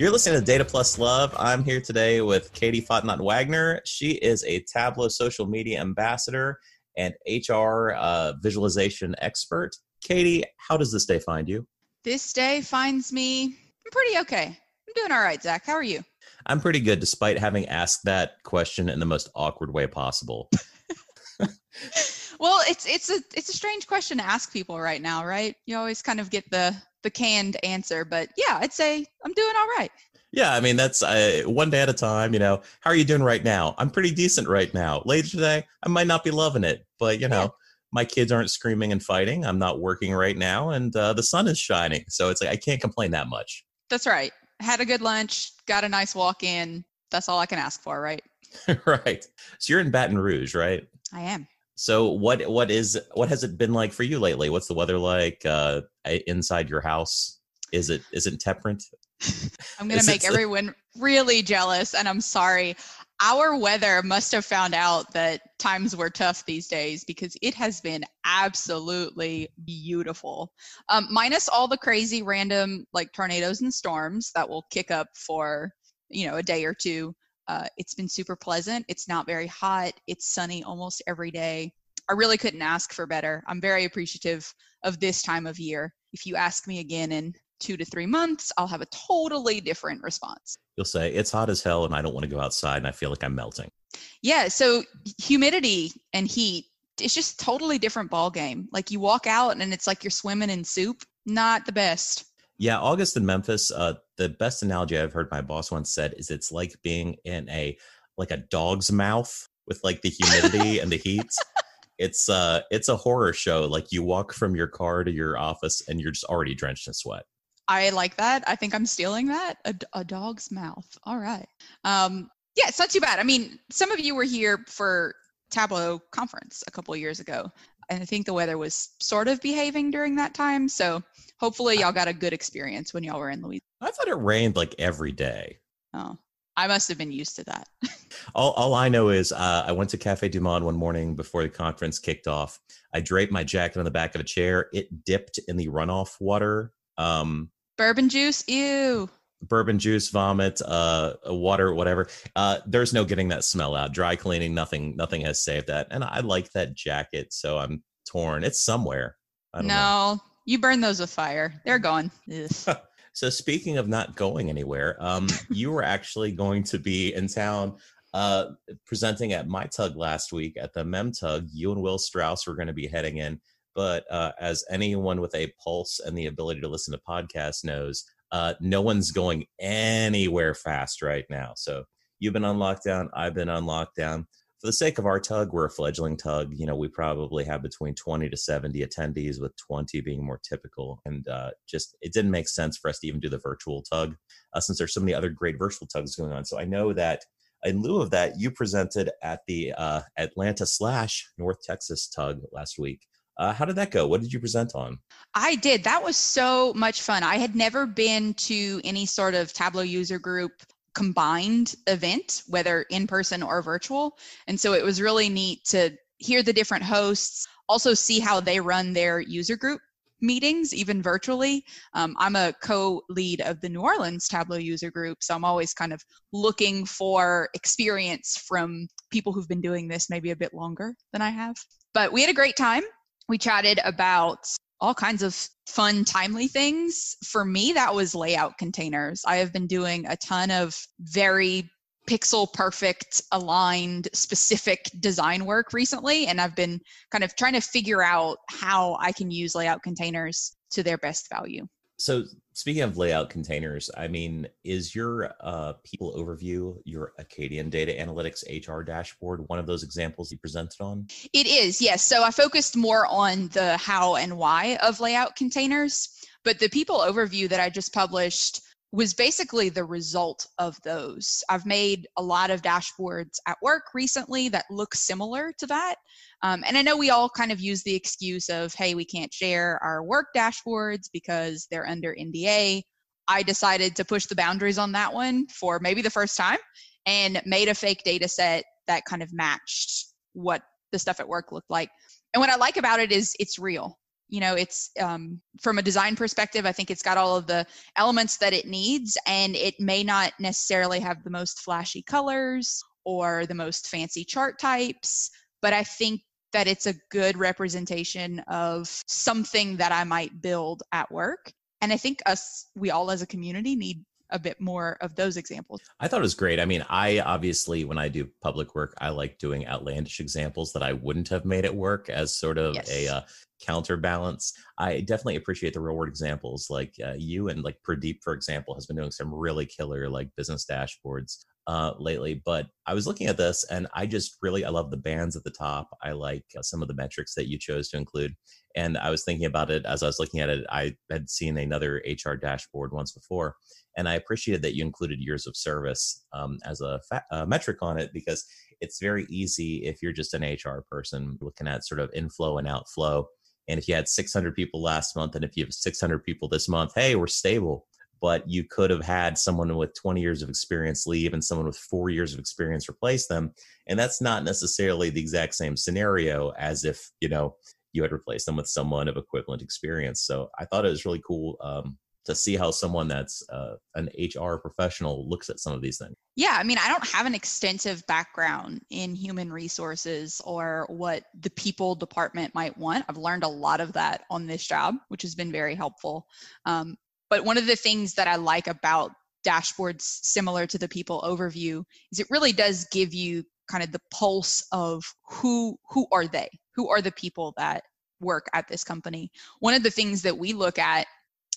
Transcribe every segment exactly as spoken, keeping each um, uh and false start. You're listening to Data Plus Love. I'm here today with Katie Fotnot-Wagner. She is a Tableau social media ambassador and H R uh, visualization expert. Katie, how does this day find you? This day finds me, I'm pretty okay. I'm doing all right, Zach. How are you? I'm pretty good, despite having asked that question in the most awkward way possible. Well, it's it's a it's a strange question to ask people right now, right? You always kind of get the the canned answer, but yeah, I'd say I'm doing all right. Yeah, I mean, that's uh, one day at a time, you know. How are you doing right now? I'm pretty decent right now. Later today, I might not be loving it, but you know, yeah. My kids aren't screaming and fighting. I'm not working right now, and uh, the sun is shining, so it's like I can't complain that much. That's right. Had a good lunch, got a nice walk in. That's all I can ask for, right? Right. So you're in Baton Rouge, right? I am. So what what is what has it been like for you lately? What's the weather like uh, inside your house? Is it is it temperate? I'm gonna make everyone really jealous, and I'm sorry. Our weather must have found out that times were tough these days because it has been absolutely beautiful. Um, minus all the crazy random like tornadoes and storms that will kick up for, you know, a day or two. Uh, it's been super pleasant. It's not very hot. It's sunny almost every day. I really couldn't ask for better. I'm very appreciative of this time of year. If you ask me again in two to three months, I'll have a totally different response. You'll say, it's hot as hell and I don't want to go outside and I feel like I'm melting. Yeah, so humidity and heat, it's just totally different ball game. Like you walk out and it's like you're swimming in soup. Not the best. Yeah, August in Memphis, uh, the best analogy I've heard my boss once said is it's like being in a like a dog's mouth with like the humidity and the heat. It's uh, it's a horror show. Like you walk from your car to your office and you're just already drenched in sweat. I like that. I think I'm stealing that. A, a dog's mouth. All right. Um, yeah, it's not too bad. I mean, some of you were here for Tableau Conference a couple of years ago, and I think the weather was sort of behaving during that time. So hopefully y'all got a good experience when y'all were in Louisiana. I thought it rained like every day. Oh, I must have been used to that. all, all I know is uh, I went to Cafe Du Monde one morning before the conference kicked off. I draped my jacket on the back of a chair. It dipped in the runoff water. Um, Bourbon juice, ew. Bourbon juice, vomit, uh, water, whatever. Uh, there's no getting that smell out. Dry cleaning, nothing, nothing has saved that. And I like that jacket, so I'm torn. It's somewhere. I don't no, know. You burn those with fire. They're gone. So speaking of not going anywhere, um, you were actually going to be in town uh, presenting at Mem Tug last week at the Mem Tug. You and Will Strauss were going to be heading in. But uh, as anyone with a pulse and the ability to listen to podcasts knows, uh, no one's going anywhere fast right now. So you've been on lockdown. I've been on lockdown. For the sake of our tug, we're a fledgling tug. You know, we probably have between twenty to seventy attendees, with twenty being more typical. And uh, just it didn't make sense for us to even do the virtual tug uh, since there's so many other great virtual tugs going on. So I know that in lieu of that, you presented at the uh, Atlanta slash North Texas tug last week. Uh, how did that go? What did you present on? I did. That was so much fun. I had never been to any sort of Tableau user group combined event, whether in person or virtual. And so it was really neat to hear the different hosts, also see how they run their user group meetings, even virtually. Um, I'm a co-lead of the New Orleans Tableau user group, so I'm always kind of looking for experience from people who've been doing this maybe a bit longer than I have. But we had a great time. We chatted about all kinds of fun, timely things. For me, that was layout containers. I have been doing a ton of very pixel perfect, aligned, specific design work recently. And I've been kind of trying to figure out how I can use layout containers to their best value. So speaking of layout containers, I mean, is your uh, people overview, your Acadian Data Analytics H R dashboard, one of those examples you presented on? It is, yes. So I focused more on the how and why of layout containers, but the people overview that I just published was basically the result of those. I've made a lot of dashboards at work recently that look similar to that. Um, and I know we all kind of use the excuse of, hey, we can't share our work dashboards because they're under N D A. I decided to push the boundaries on that one for maybe the first time and made a fake data set that kind of matched what the stuff at work looked like. And what I like about it is it's real. you know, it's um, from a design perspective, I think it's got all of the elements that it needs, and it may not necessarily have the most flashy colors or the most fancy chart types, but I think that it's a good representation of something that I might build at work. And I think us, we all as a community need a bit more of those examples. I thought it was great. I mean, I obviously, when I do public work, I like doing outlandish examples that I wouldn't have made at work as sort of yes. a uh, counterbalance. I definitely appreciate the real world examples like uh, you and like Pradeep, for example, has been doing some really killer like business dashboards uh, lately. But I was looking at this and I just really, I love the bands at the top. I like uh, some of the metrics that you chose to include. And I was thinking about it as I was looking at it. I had seen another H R dashboard once before. And I appreciated that you included years of service um, as a, fa- a metric on it, because it's very easy if you're just an H R person looking at sort of inflow and outflow. And if you had six hundred people last month, and if you have six hundred people this month, hey, we're stable. But you could have had someone with twenty years of experience leave and someone with four years of experience replace them. And that's not necessarily the exact same scenario as if, you know, you had replaced them with someone of equivalent experience. So I thought it was really cool. Um, to see how someone that's uh, an H R professional looks at some of these things. Yeah, I mean, I don't have an extensive background in human resources or what the people department might want. I've learned a lot of that on this job, which has been very helpful. Um, but one of the things that I like about dashboards similar to the people overview is it really does give you kind of the pulse of who who are they? Who are the people that work at this company? One of the things that we look at,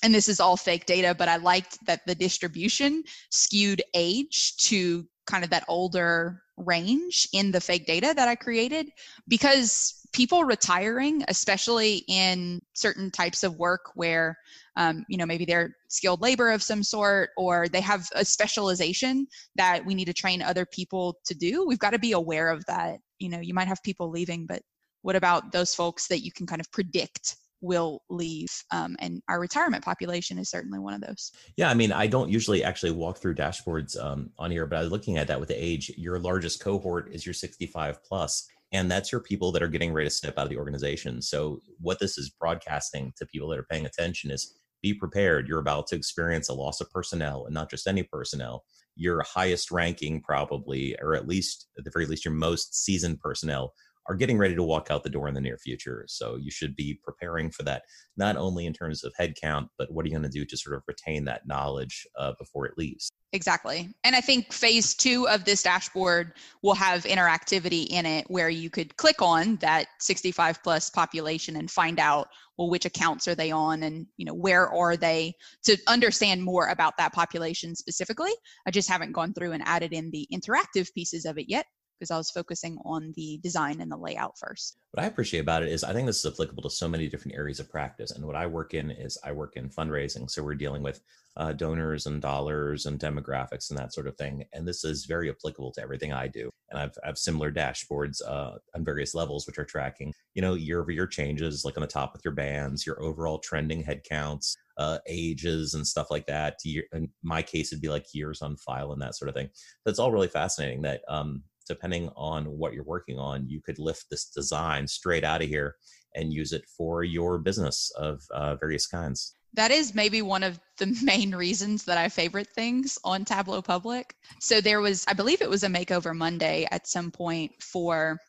and this is all fake data, but I liked that the distribution skewed age to kind of that older range in the fake data that I created, because people retiring, especially in certain types of work where, um, you know, maybe they're skilled labor of some sort, or they have a specialization that we need to train other people to do. We've got to be aware of that. You know, you might have people leaving, but what about those folks that you can kind of predict will leave? Um, and our retirement population is certainly one of those. Yeah, I mean, I don't usually actually walk through dashboards um, on here, but I was looking at that with the age. Your largest cohort is your sixty-five plus, and that's your people that are getting ready to step out of the organization. So what this is broadcasting to people that are paying attention is be prepared. You're about to experience a loss of personnel, and not just any personnel, your highest ranking probably, or at least at the very least, your most seasoned personnel are getting ready to walk out the door in the near future. So you should be preparing for that, not only in terms of headcount, but what are you going to do to sort of retain that knowledge uh, before it leaves? Exactly. And I think phase two of this dashboard will have interactivity in it where you could click on that sixty-five plus population and find out, well, which accounts are they on and, you know, where are they, to understand more about that population specifically. I just haven't gone through and added in the interactive pieces of it yet, because I was focusing on the design and the layout first. What I appreciate about it is I think this is applicable to so many different areas of practice. And what I work in is I work in fundraising. So we're dealing with uh, donors and dollars and demographics and that sort of thing. And this is very applicable to everything I do. And I've, I've similar dashboards uh, on various levels, which are tracking, you know, year over year changes, like on the top with your bands, your overall trending headcounts, uh, ages and stuff like that. In my case, it'd be like years on file and that sort of thing. That's all really fascinating that, um, depending on what you're working on, you could lift this design straight out of here and use it for your business of uh, various kinds. That is maybe one of the main reasons that I favorite things on Tableau Public. So there was, I believe it was a Makeover Monday at some point for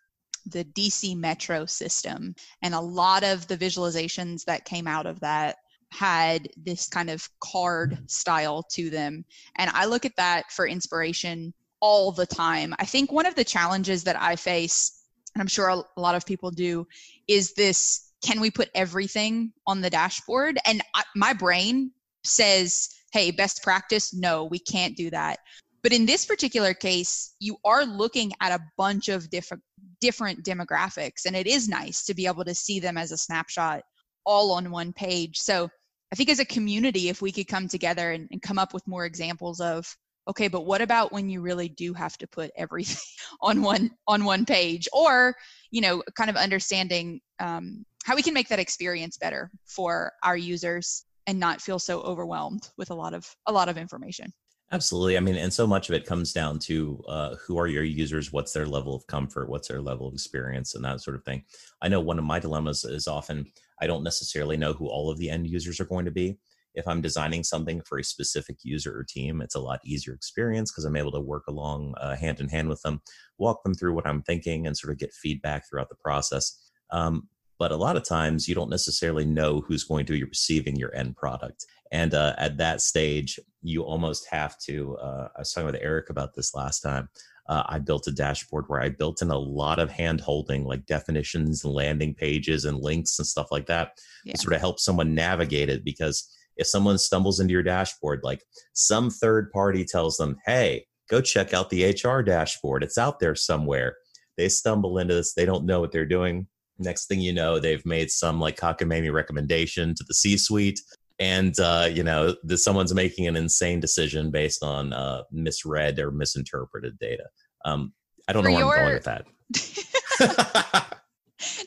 the D C Metro system. And a lot of the visualizations that came out of that had this kind of card style to them. And I look at that for inspiration all the time. I think one of the challenges that I face, and I'm sure a lot of people do, is this, can we put everything on the dashboard? And I, my brain says, hey, best practice, no, we can't do that. But in this particular case, you are looking at a bunch of different different demographics, and it is nice to be able to see them as a snapshot all on one page. So I think as a community, if we could come together and, and come up with more examples of, okay, but what about when you really do have to put everything on one on one page, or, you know, kind of understanding um, how we can make that experience better for our users and not feel so overwhelmed with a lot of a lot of information. Absolutely. I mean, and so much of it comes down to uh, who are your users, what's their level of comfort, what's their level of experience, and that sort of thing. I know one of my dilemmas is often I don't necessarily know who all of the end users are going to be. If I'm designing something for a specific user or team, it's a lot easier experience because I'm able to work along uh, hand in hand with them, walk them through what I'm thinking and sort of get feedback throughout the process. Um, but a lot of times you don't necessarily know who's going to be receiving your end product. And uh, at that stage, you almost have to, uh, I was talking with Eric about this last time. Uh, I built a dashboard where I built in a lot of hand holding, like definitions and landing pages and links and stuff like that yeah. to sort of help someone navigate it. Because if someone stumbles into your dashboard, like some third party tells them, hey, go check out the H R dashboard. It's out there somewhere. They stumble into this. They don't know what they're doing. Next thing you know, they've made some like cockamamie recommendation to the C-suite. And, uh, you know, the, someone's making an insane decision based on uh, misread or misinterpreted data. Um, I don't For know where your... I'm going with that.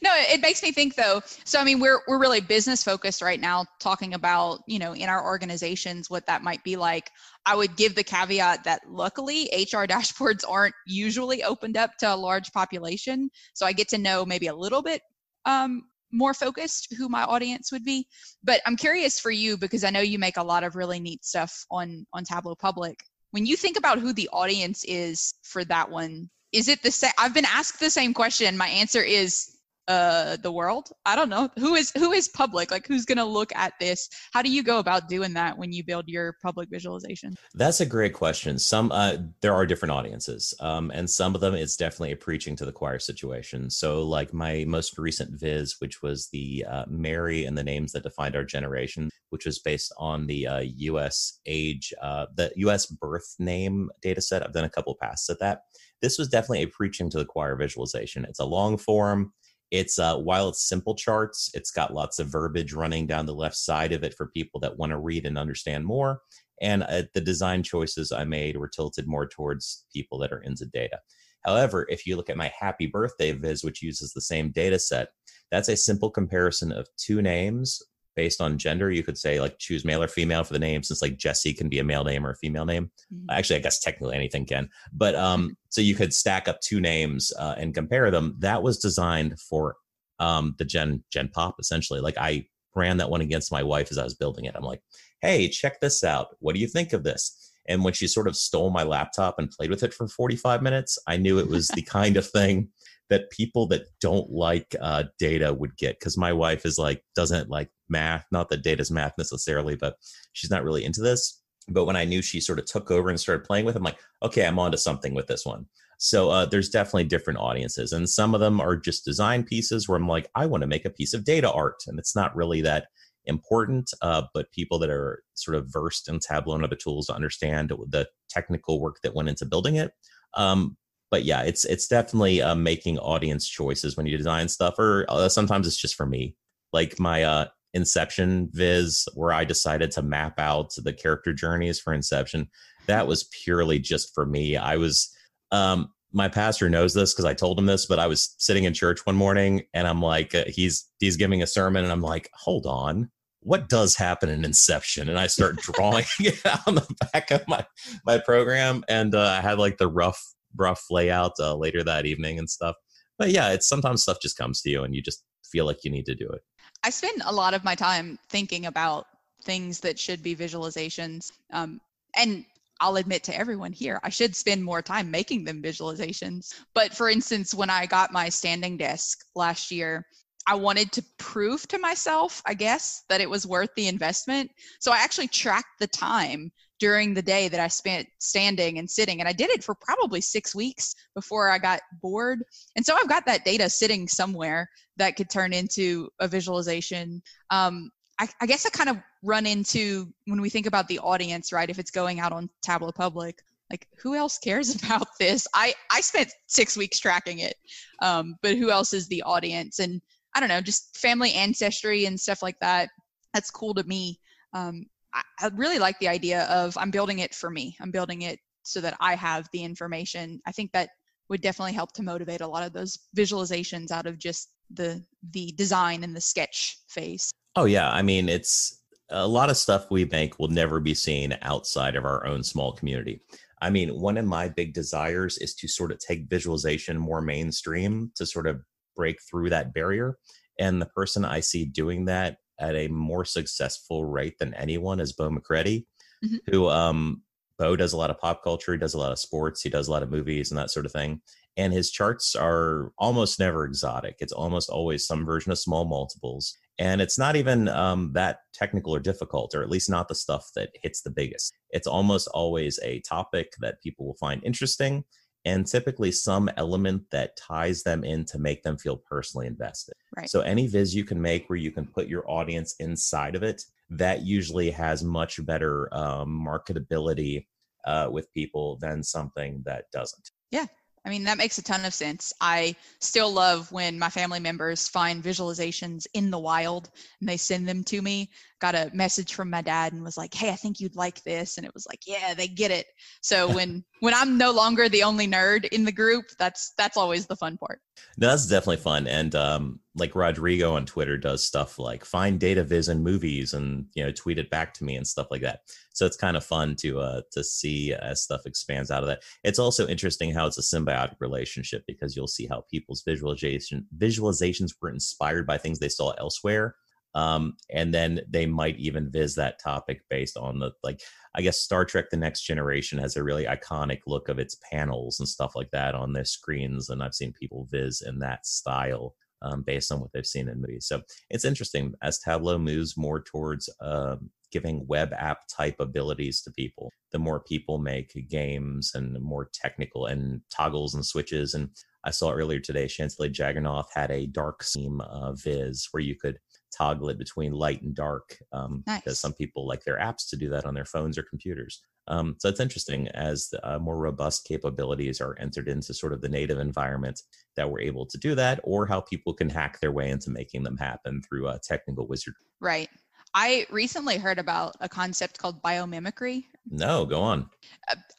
No, it makes me think though. So, I mean, we're we're really business focused right now, talking about, you know, in our organizations, what that might be like. I would give the caveat that luckily H R dashboards aren't usually opened up to a large population. So I get to know maybe a little bit um, more focused who my audience would be. But I'm curious for you, because I know you make a lot of really neat stuff on, on Tableau Public. When you think about who the audience is for that one, is it the same? I've been asked the same question. My answer is, Uh, the world? I don't know. Who is who is public? Like, who's going to look at this? How do you go about doing that when you build your public visualization? That's a great question. Some uh, there are different audiences, um, and some of them it's definitely a preaching to the choir situation. So, like my most recent viz, which was the uh, Mary and the names that defined our generation, which was based on the uh, U S age, uh, the U S birth name data set. I've done a couple passes at that. This was definitely a preaching to the choir visualization. It's a long form. It's uh, while it's simple charts, it's got lots of verbiage running down the left side of it for people that want to read and understand more. And uh, the design choices I made were tilted more towards people that are into data. However, if you look at my happy birthday viz, which uses the same data set, that's a simple comparison of two names based on gender. You could say like choose male or female for the name, since like Jesse can be a male name or a female name. Mm-hmm. Actually, I guess technically anything can, but um, so you could stack up two names uh, and compare them. That was designed for um, the gen, gen pop, essentially. Like I ran that one against my wife as I was building it. I'm like, hey, check this out. What do you think of this? And when she sort of stole my laptop and played with it for forty-five minutes, I knew it was the kind of thing that people that don't like uh, data would get. Because my wife is like, doesn't like math, not that data's math necessarily, but she's not really into this. But when I knew she sort of took over and started playing with it, I'm like, okay, I'm onto something with this one. So uh, there's definitely different audiences. And some of them are just design pieces where I'm like, I want to make a piece of data art. And it's not really that important, uh, but people that are sort of versed in Tableau and other tools to understand the technical work that went into building it. Um, But yeah, it's it's definitely uh, making audience choices when you design stuff, or uh, sometimes it's just for me. Like my uh, Inception viz, where I decided to map out the character journeys for Inception, that was purely just for me. I was, um, my pastor knows this because I told him this, but I was sitting in church one morning and I'm like, uh, he's he's giving a sermon and I'm like, hold on. What does happen in Inception? And I start drawing it out on the back of my, my program. And uh, I had like the rough, rough layout uh, later that evening and stuff. But yeah, it's sometimes stuff just comes to you and you just feel like you need to do it. I spend a lot of my time thinking about things that should be visualizations. Um, and I'll admit to everyone here, I should spend more time making them visualizations. But for instance, when I got my standing desk last year, I wanted to prove to myself, I guess, that it was worth the investment. So I actually tracked the time during the day that I spent standing and sitting. And I did it for probably six weeks before I got bored. And so I've got that data sitting somewhere that could turn into a visualization. Um, I, I guess I kind of run into, when we think about the audience, right? If it's going out on Tableau Public, like who else cares about this? I, I spent six weeks tracking it, um, but who else is the audience? And I don't know, just family ancestry and stuff like that. That's cool to me. Um, I really like the idea of I'm building it for me. I'm building it so that I have the information. I think that would definitely help to motivate a lot of those visualizations out of just the the design and the sketch phase. Oh, yeah. I mean, it's a lot of stuff we make will never be seen outside of our own small community. I mean, one of my big desires is to sort of take visualization more mainstream to sort of break through that barrier. And the person I see doing that at a more successful rate than anyone is Bo McCready, mm-hmm. who um, Bo does a lot of pop culture. He does a lot of sports. He does a lot of movies and that sort of thing. And his charts are almost never exotic. It's almost always some version of small multiples. And it's not even um, that technical or difficult, or at least not the stuff that hits the biggest. It's almost always a topic that people will find interesting, and typically some element that ties them in to make them feel personally invested. Right. So any viz you can make where you can put your audience inside of it, that usually has much better um, marketability uh, with people than something that doesn't. Yeah. I mean, that makes a ton of sense. I still love when my family members find visualizations in the wild and they send them to me. Got a message from my dad and was like, hey, I think you'd like this. And it was like, yeah, they get it. So when when I'm no longer the only nerd in the group, that's that's always the fun part. No, that's definitely fun. And um, like Rodrigo on Twitter does stuff like find data viz in movies and, you know, tweet it back to me and stuff like that. So it's kind of fun to uh, to see as stuff expands out of that. It's also interesting how it's a symbiotic relationship, because you'll see how people's visualization visualizations were inspired by things they saw elsewhere. Um, and then they might even viz that topic based on the, like, I guess Star Trek The Next Generation has a really iconic look of its panels and stuff like that on their screens. And I've seen people viz in that style um, based on what they've seen in movies. So it's interesting as Tableau moves more towards um, giving web app type abilities to people. The more people make games and more technical and toggles and switches. And I saw earlier today, Chancellor Jagannath had a dark theme uh, viz where you could toggle it between light and dark, um, nice. Because some people like their apps to do that on their phones or computers. Um, so it's interesting as the, uh, more robust capabilities are entered into sort of the native environment, that we're able to do that, or how people can hack their way into making them happen through uh, technical wizardry. Right. I recently heard about a concept called biomimicry. No, go on.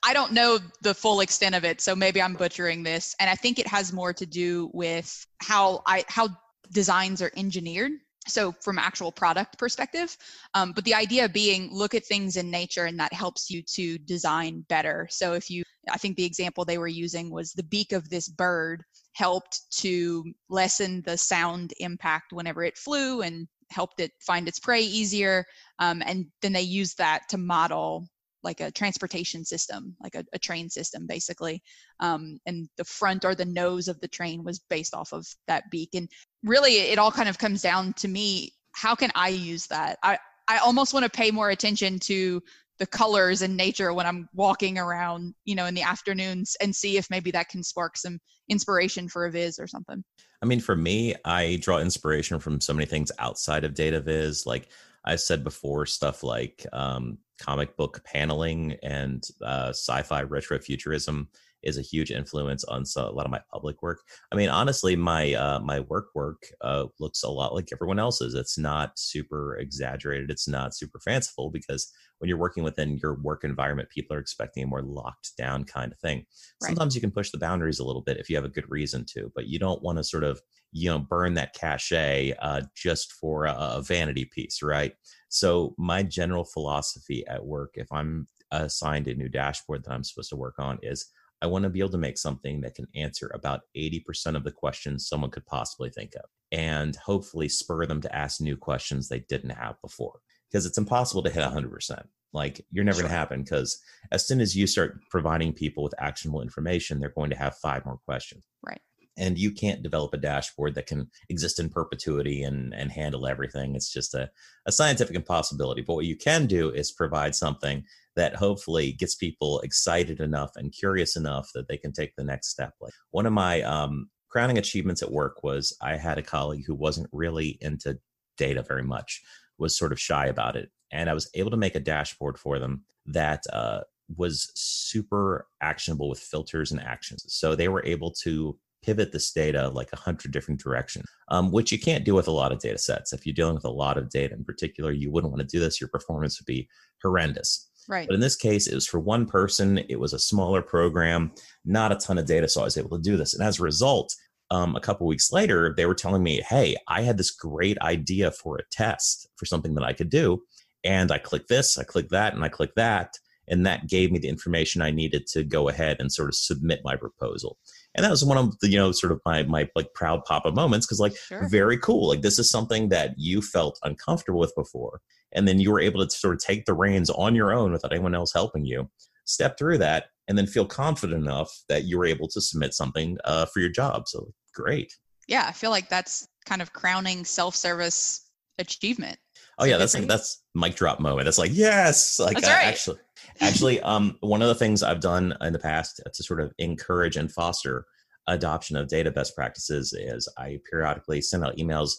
I don't know the full extent of it, so maybe I'm butchering this. And I think it has more to do with how I how designs are engineered. So from actual product perspective, um, but the idea being look at things in nature and that helps you to design better. So if you, I think the example they were using was the beak of this bird helped to lessen the sound impact whenever it flew and helped it find its prey easier. Um, and then they used that to model like a transportation system, like a, a train system, basically. Um, and the front or the nose of the train was based off of that beak. And really, it all kind of comes down to me, how can I use that? I, I almost want to pay more attention to the colors in nature when I'm walking around, you know, in the afternoons, and see if maybe that can spark some inspiration for a viz or something. I mean, for me, I draw inspiration from so many things outside of data viz. Like I said before, stuff like um, comic book paneling and uh, sci-fi retrofuturism is a huge influence on a lot of my public work. I mean, honestly, my uh, my work work uh, looks a lot like everyone else's. It's not super exaggerated. It's not super fanciful, because when you're working within your work environment, people are expecting a more locked down kind of thing. Right. Sometimes you can push the boundaries a little bit if you have a good reason to, but you don't want to sort of, you know, burn that cachet uh, just for a, a vanity piece, right? So my general philosophy at work, if I'm assigned a new dashboard that I'm supposed to work on, is I want to be able to make something that can answer about eighty percent of the questions someone could possibly think of, and hopefully spur them to ask new questions they didn't have before, because it's impossible to hit one hundred percent. Like, you're never sure. going to happen, because as soon as you start providing people with actionable information, they're going to have five more questions. Right. And you can't develop a dashboard that can exist in perpetuity and, and handle everything. It's just a, a scientific impossibility. But what you can do is provide something that hopefully gets people excited enough and curious enough that they can take the next step. Like, one of my um, crowning achievements at work was I had a colleague who wasn't really into data very much, was sort of shy about it. And I was able to make a dashboard for them that uh, was super actionable with filters and actions. So they were able to pivot this data like a hundred different directions, um, which you can't do with a lot of data sets. If you're dealing with a lot of data in particular, you wouldn't want to do this. Your performance would be horrendous. Right. But in this case, it was for one person. It was a smaller program, not a ton of data. So I was able to do this. And as a result, um, a couple of weeks later, they were telling me, hey, I had this great idea for a test for something that I could do. And I click this, I click that, and I click that. And that gave me the information I needed to go ahead and sort of submit my proposal. And that was one of the, you know, sort of my, my like proud papa moments. Cause like, sure. Very cool. Like this is something that you felt uncomfortable with before. And then you were able to sort of take the reins on your own without anyone else helping you, step through that, and then feel confident enough that you were able to submit something uh, for your job. So great. Yeah. I feel like that's kind of crowning self-service achievement. Oh yeah. That's like, that's mic drop moment. That's like, yes. Like that's right. I actually, actually, um, one of the things I've done in the past to sort of encourage and foster adoption of data best practices is I periodically send out emails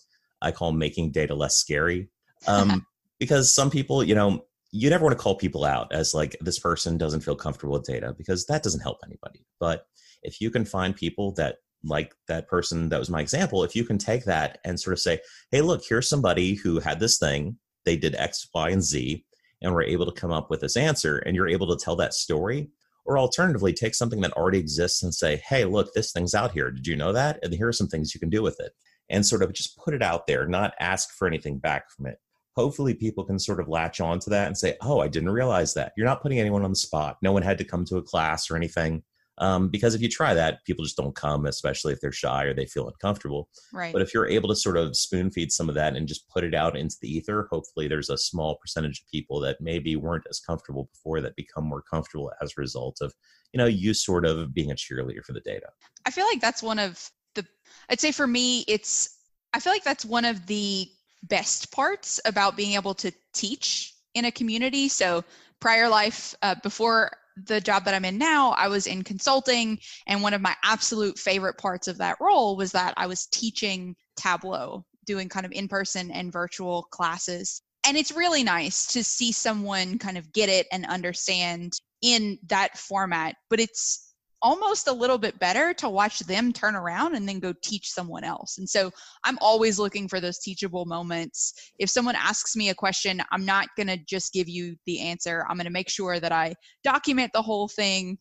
I call making data less scary. Um, because some people, you know, you never want to call people out as like, this person doesn't feel comfortable with data, because that doesn't help anybody. But if you can find people that, like that person, that was my example, if you can take that and sort of say, hey, look, here's somebody who had this thing, they did X, Y, and Z, and were able to come up with this answer, and you're able to tell that story. Or alternatively, take something that already exists and say, hey, look, this thing's out here. Did you know that? And here are some things you can do with it. And sort of just put it out there, not ask for anything back from it. Hopefully people can sort of latch on to that and say, oh, I didn't realize that. You're not putting anyone on the spot. No one had to come to a class or anything. Um, because if you try that, people just don't come, especially if they're shy or they feel uncomfortable. Right. But if you're able to sort of spoon feed some of that and just put it out into the ether, hopefully there's a small percentage of people that maybe weren't as comfortable before that become more comfortable as a result of, you know, you sort of being a cheerleader for the data. I feel like that's one of the, I'd say for me, it's, I feel like that's one of the best parts about being able to teach in a community. So prior life, uh, before the job that I'm in now, I was in consulting. And one of my absolute favorite parts of that role was that I was teaching Tableau, doing kind of in-person and virtual classes. And it's really nice to see someone kind of get it and understand in that format. But it's almost a little bit better to watch them turn around and then go teach someone else. And so I'm always looking for those teachable moments. If someone asks me a question, I'm not going to just give you the answer. I'm going to make sure that I document the whole thing.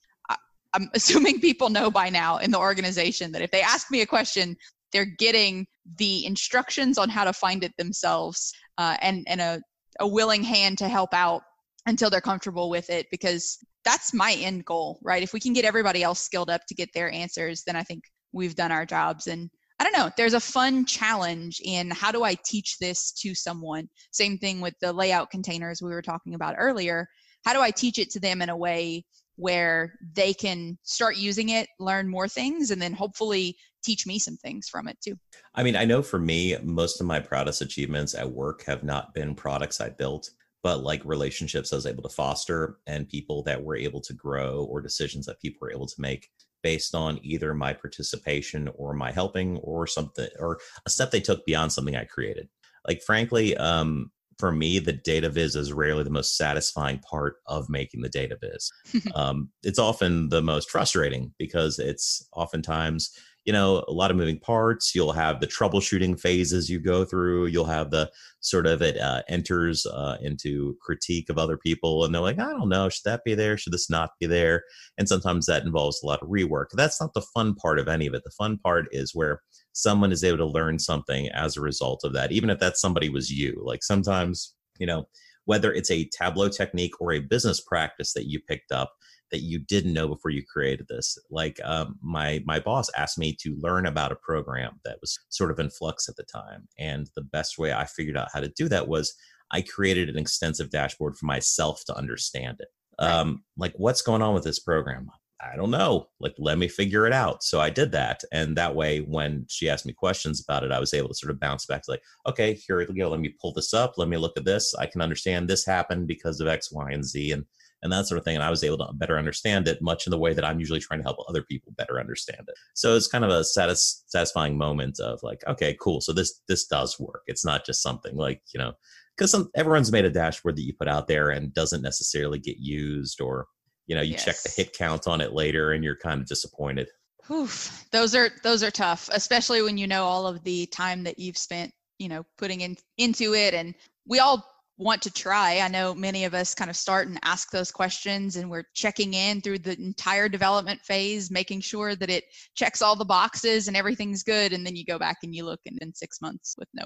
I'm assuming people know by now in the organization that if they ask me a question, they're getting the instructions on how to find it themselves, uh, and, and a, a willing hand to help out until they're comfortable with it, because that's my end goal, right? If we can get everybody else skilled up to get their answers, then I think we've done our jobs. And I don't know, there's a fun challenge in how do I teach this to someone? Same thing with the layout containers we were talking about earlier. How do I teach it to them in a way where they can start using it, learn more things, and then hopefully teach me some things from it too? I mean, I know for me, most of my proudest achievements at work have not been products I built, but like relationships I was able to foster and people that were able to grow, or decisions that people were able to make based on either my participation or my helping or something, or a step they took beyond something I created. Like, frankly, um, for me, the data viz is rarely the most satisfying part of making the data viz. um, it's often the most frustrating, because it's oftentimes, you know, a lot of moving parts. You'll have the troubleshooting phases you go through. You'll have the sort of it uh, enters uh, into critique of other people. And they're like, I don't know, should that be there? Should this not be there? And sometimes that involves a lot of rework. That's not the fun part of any of it. The fun part is where someone is able to learn something as a result of that, even if that somebody was you. Like sometimes, you know, whether it's a Tableau technique or a business practice that you picked up that you didn't know before you created this. Like um, my my boss asked me to learn about a program that was sort of in flux at the time. And the best way I figured out how to do that was I created an extensive dashboard for myself to understand it. Um, like, what's going on with this program? I don't know. Like, let me figure it out. So I did that. And that way, when she asked me questions about it, I was able to sort of bounce back to like, okay, here we go. Let me pull this up. Let me look at this. I can understand this happened because of X, Y, and Z. And and that sort of thing. And I was able to better understand it, much in the way that I'm usually trying to help other people better understand it. So it's kind of a satis- satisfying moment of like, okay, cool. So this, this does work. It's not just something like, you know, because some everyone's made a dashboard that you put out there and doesn't necessarily get used, or, you know, you yes. check the hit count on it later and you're kind of disappointed. Oof, those are, those are tough, especially when you know all of the time that you've spent, you know, putting in into it. And we all want to try. I know many of us kind of start and ask those questions, and we're checking in through the entire development phase, making sure that it checks all the boxes and everything's good. And then you go back and you look, and in six months with no,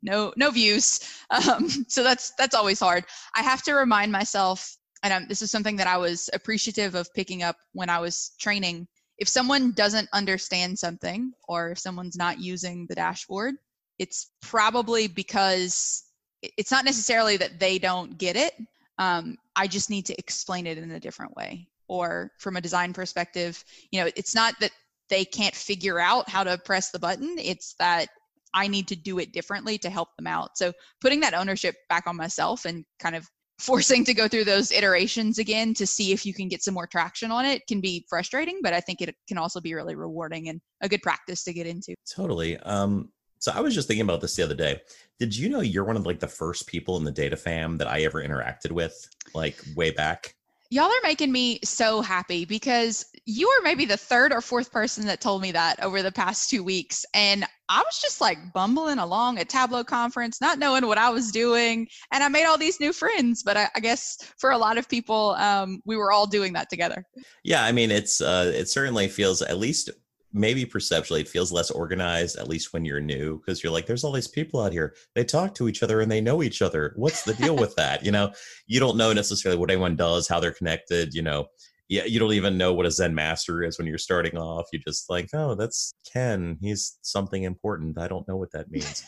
no, no views. Um, so that's, that's always hard. I have to remind myself, and I'm, this is something that I was appreciative of picking up when I was training, if someone doesn't understand something, or if someone's not using the dashboard, it's probably because it's not necessarily that they don't get it. Um, I just need to explain it in a different way. Or from a design perspective, you know, it's not that they can't figure out how to press the button. It's that I need to do it differently to help them out. So putting that ownership back on myself and kind of forcing to go through those iterations again to see if you can get some more traction on it can be frustrating, but I think it can also be really rewarding and a good practice to get into. Totally. Um, so I was just thinking about this the other day. Did you know you're one of like the first people in the Data Fam that I ever interacted with, like way back? Y'all are making me so happy, because you are maybe the third or fourth person that told me that over the past two weeks. And I was just like bumbling along at Tableau Conference, not knowing what I was doing. And I made all these new friends. But I, I guess for a lot of people, um, we were all doing that together. Yeah, I mean, it's uh, it certainly feels, at least maybe perceptually, it feels less organized, at least when you're new, because you're like, there's all these people out here. They talk to each other and they know each other. What's the deal with that? You know, you don't know necessarily what anyone does, how they're connected. You know, yeah, you don't even know what a Zen master is when you're starting off. You just like, oh, that's Ken. He's something important. I don't know what that means.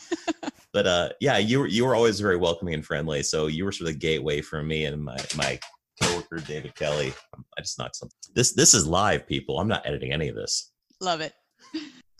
But uh, yeah, you were, you were always very welcoming and friendly. So you were sort of the gateway for me and my my coworker, David Kelly. I just knocked something. This, this is live, people. I'm not editing any of this. Love it.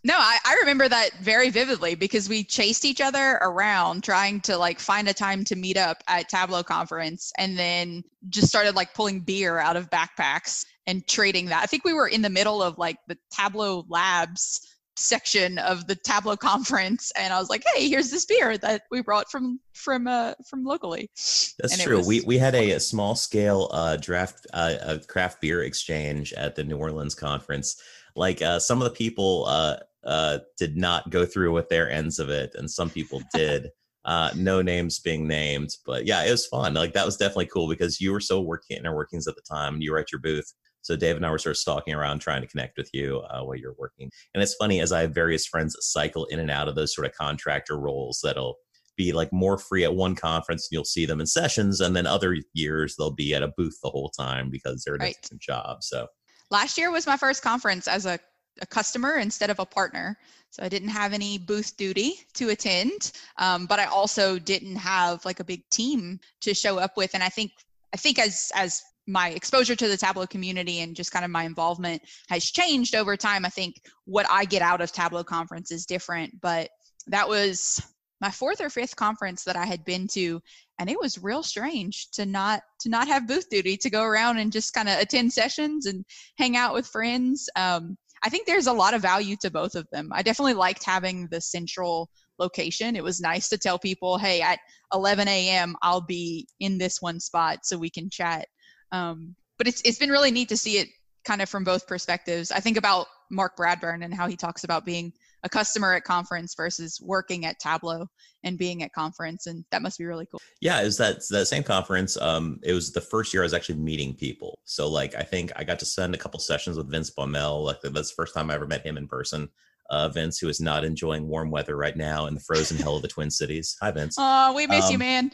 No, I, I remember that very vividly, because we chased each other around trying to like find a time to meet up at Tableau Conference, and then just started like pulling beer out of backpacks and trading that. I think we were in the middle of like the Tableau Labs section of the Tableau Conference, and I was like, hey, here's this beer that we brought from from uh from locally. That's and true. We we had a, a small scale uh draft uh a craft beer exchange at the New Orleans Conference. Like uh, some of the people uh, uh, did not go through with their ends of it, and some people did. Uh, no names being named, but yeah, it was fun. Like that was definitely cool, because you were still working in our workings at the time, and you were at your booth. So Dave and I were sort of stalking around trying to connect with you uh, while you're working. And it's funny, as I have various friends that cycle in and out of those sort of contractor roles, that'll be like more free at one conference and you'll see them in sessions, and then other years they'll be at a booth the whole time because they're at right. a different job. So. Last year was my first conference as a, a customer instead of a partner. So I didn't have any booth duty to attend, um, but I also didn't have like a big team to show up with. And I think I think as as my exposure to the Tableau community and just kind of my involvement has changed over time, I think what I get out of Tableau Conference is different. But that was my fourth or fifth conference that I had been to, and it was real strange to not to not have booth duty, to go around and just kind of attend sessions and hang out with friends. Um, I think there's a lot of value to both of them. I definitely liked having the central location. It was nice to tell people, hey, at eleven a.m. I'll be in this one spot so we can chat. Um, but it's it's been really neat to see it kind of from both perspectives. I think about Mark Bradburn and how he talks about being a customer at conference versus working at Tableau and being at conference. And that must be really cool. Yeah, it was that, that same conference. Um, it was the first year I was actually meeting people. So like, I think I got to spend a couple sessions with Vince Baumel. Like that's the first time I ever met him in person. Uh, Vince, who is not enjoying warm weather right now in the frozen hell of the Twin Cities. Hi, Vince. Oh, we miss um, you, man.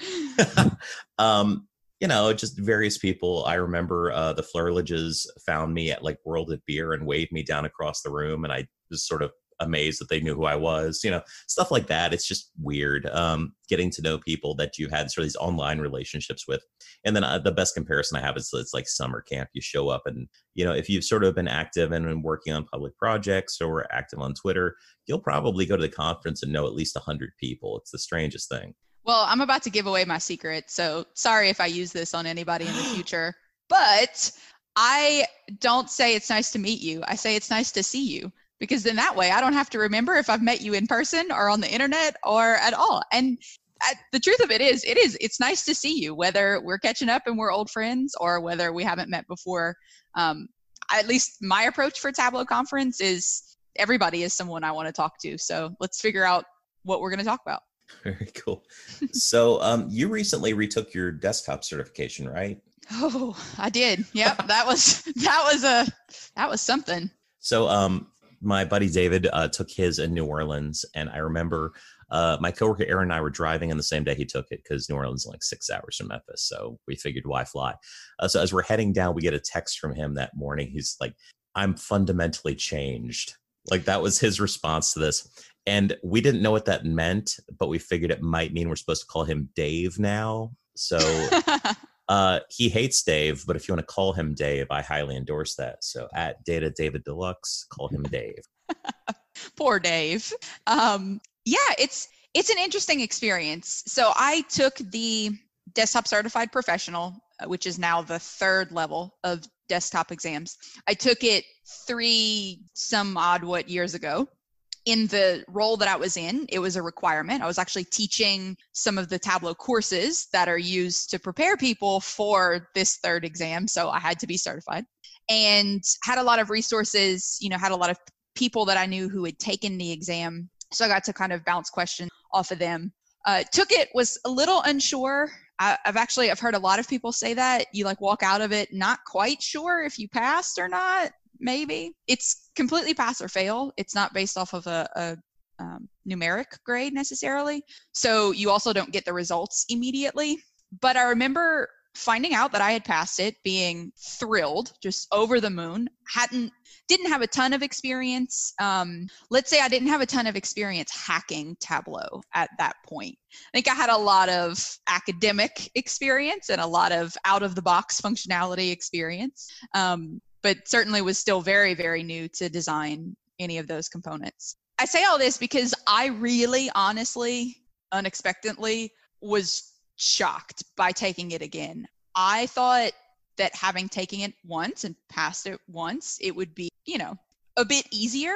um, you know, just various people. I remember uh, the Flurlages found me at like World of Beer and waved me down across the room. And I was sort of amazed that they knew who I was, you know, stuff like that. It's just weird um, getting to know people that you had sort of these online relationships with. And then uh, the best comparison I have is it's like summer camp. You show up and, you know, if you've sort of been active and been working on public projects or active on Twitter, you'll probably go to the conference and know at least one hundred people. It's the strangest thing. Well, I'm about to give away my secret, so sorry if I use this on anybody in the future, but I don't say it's nice to meet you. I say it's nice to see you. Because then that way I don't have to remember if I've met you in person or on the internet or at all. And I, the truth of it is, it is, it's nice to see you, whether we're catching up and we're old friends or whether we haven't met before. Um, at least my approach for Tableau Conference is everybody is someone I want to talk to. So let's figure out what we're going to talk about. Very cool. So um, you recently retook your desktop certification, right? Oh, I did. Yep. that was, that was a, that was something. So, um, my buddy David uh, took his in New Orleans, and I remember uh, my coworker Aaron and I were driving on the same day he took it, because New Orleans is like six hours from Memphis, so we figured why fly. Uh, so as we're heading down, we get a text from him that morning. He's like, I'm fundamentally changed. Like, that was his response to this. And we didn't know what that meant, but we figured it might mean we're supposed to call him Dave now. So uh, he hates Dave, but if you want to call him Dave, I highly endorse that. So at Data David Deluxe, call him Dave. Poor Dave. Um, yeah, it's it's an interesting experience. So I took the Desktop Certified Professional, which is now the third level of desktop exams. I took it three some odd what years ago. In the role that I was in, it was a requirement. I was actually teaching some of the Tableau courses that are used to prepare people for this third exam. So I had to be certified and had a lot of resources, you know, had a lot of people that I knew who had taken the exam. So I got to kind of bounce questions off of them. Uh, took it, was a little unsure. I, I've actually, I've heard a lot of people say that you like walk out of it not quite sure if you passed or not. Maybe it's completely pass or fail. It's not based off of a, a um, numeric grade necessarily. So you also don't get the results immediately. But I remember finding out that I had passed it, being thrilled, just over the moon. Hadn't, didn't have a ton of experience. Um, let's say I didn't have a ton of experience hacking Tableau at that point. I think I had a lot of academic experience and a lot of out of the box functionality experience. Um, but certainly was still very, very new to design any of those components. I say all this because I really, honestly, unexpectedly was shocked by taking it again. I thought that having taken it once and passed it once, it would be, you know, a bit easier.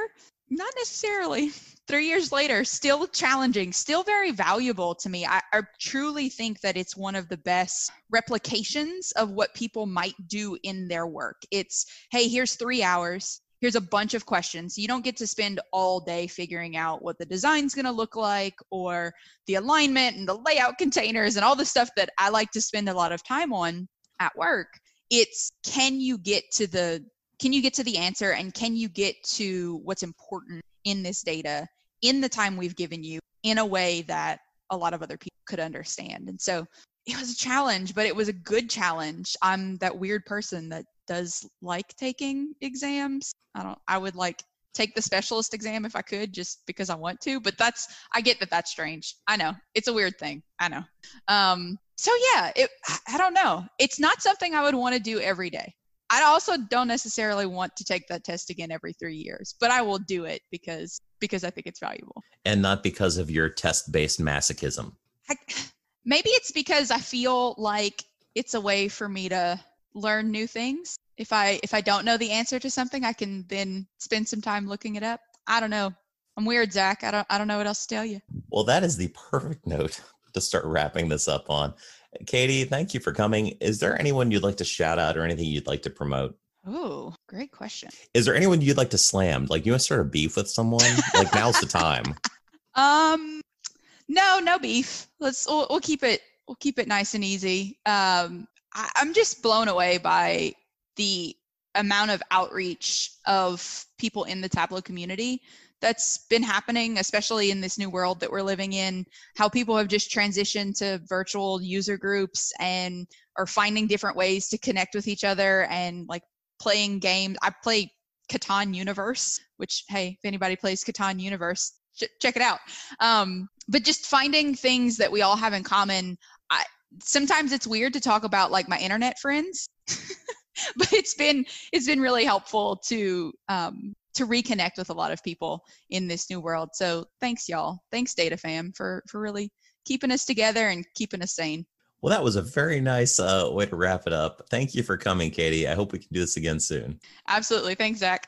Not necessarily. Three years later, still challenging, still very valuable to me. I, I truly think that it's one of the best replications of what people might do in their work. It's, hey, here's three hours. Here's a bunch of questions. You don't get to spend all day figuring out what the design's going to look like or the alignment and the layout containers and all the stuff that I like to spend a lot of time on at work. It's, can you get to the Can you get to the answer and can you get to what's important in this data in the time we've given you in a way that a lot of other people could understand? And so it was a challenge, but it was a good challenge. I'm that weird person that does like taking exams. I don't, I would like take the specialist exam if I could just because I want to, but that's, I get that that's strange. I know it's a weird thing. I know. Um, so yeah, it, I don't know. It's not something I would want to do every day. I also don't necessarily want to take that test again every three years, but I will do it because because I think it's valuable. And not because of your test-based masochism. I, maybe it's because I feel like it's a way for me to learn new things. If I if I don't know the answer to something, I can then spend some time looking it up. I don't know. I'm weird, Zach. I don't I don't know what else to tell you. Well, that is the perfect note to start wrapping this up on. Katie, thank you for coming. Is there anyone you'd like to shout out or anything you'd like to promote? Oh, great question. Is there anyone you'd like to slam? Like, you want to start a beef with someone? Like, now's the time. Um, no, no beef. Let's we'll, we'll keep it we'll keep it nice and easy. Um, I, I'm just blown away by the amount of outreach of people in the Tableau community that's been happening, especially in this new world that we're living in, how people have just transitioned to virtual user groups and are finding different ways to connect with each other and like playing games. I play Catan Universe, which, hey, if anybody plays Catan Universe, ch- check it out. Um, but just finding things that we all have in common. I, sometimes it's weird to talk about like my internet friends, but it's been, it's been really helpful to, um, to reconnect with a lot of people in this new world. So thanks, y'all. Thanks, Data Fam, for for really keeping us together and keeping us sane. Well, that was a very nice uh, way to wrap it up. Thank you for coming, Katie. I hope we can do this again soon. Absolutely. Thanks, Zach.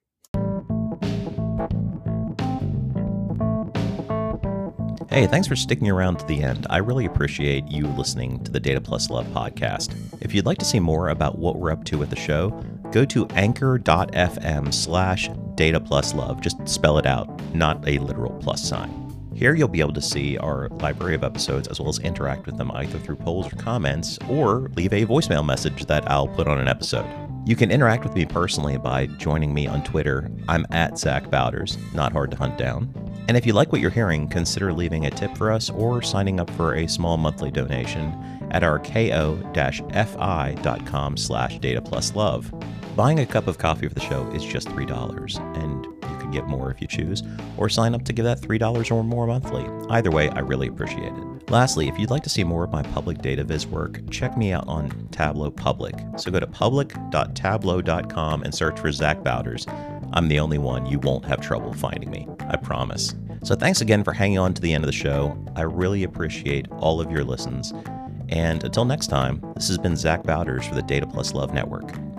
Hey, thanks for sticking around to the end. I really appreciate you listening to the Data Plus Love podcast. If you'd like to see more about what we're up to at the show, go to anchor.fm slash data plus love. Just spell it out, not a literal plus sign. Here you'll be able to see our library of episodes as well as interact with them either through polls or comments or leave a voicemail message that I'll put on an episode. You can interact with me personally by joining me on Twitter. I'm at Zach Bowders, not hard to hunt down. And if you like what you're hearing, consider leaving a tip for us or signing up for a small monthly donation at our ko-fi.com slash data plus love. Buying a cup of coffee for the show is just three dollars, and you can get more if you choose, or sign up to give that three dollars or more monthly. Either way, I really appreciate it. Lastly, if you'd like to see more of my public data viz work, check me out on Tableau Public. So go to public dot tableau dot com and search for Zach Bowders. I'm the only one. You won't have trouble finding me. I promise. So thanks again for hanging on to the end of the show. I really appreciate all of your listens. And until next time, this has been Zach Bowders for the Data Plus Love Network.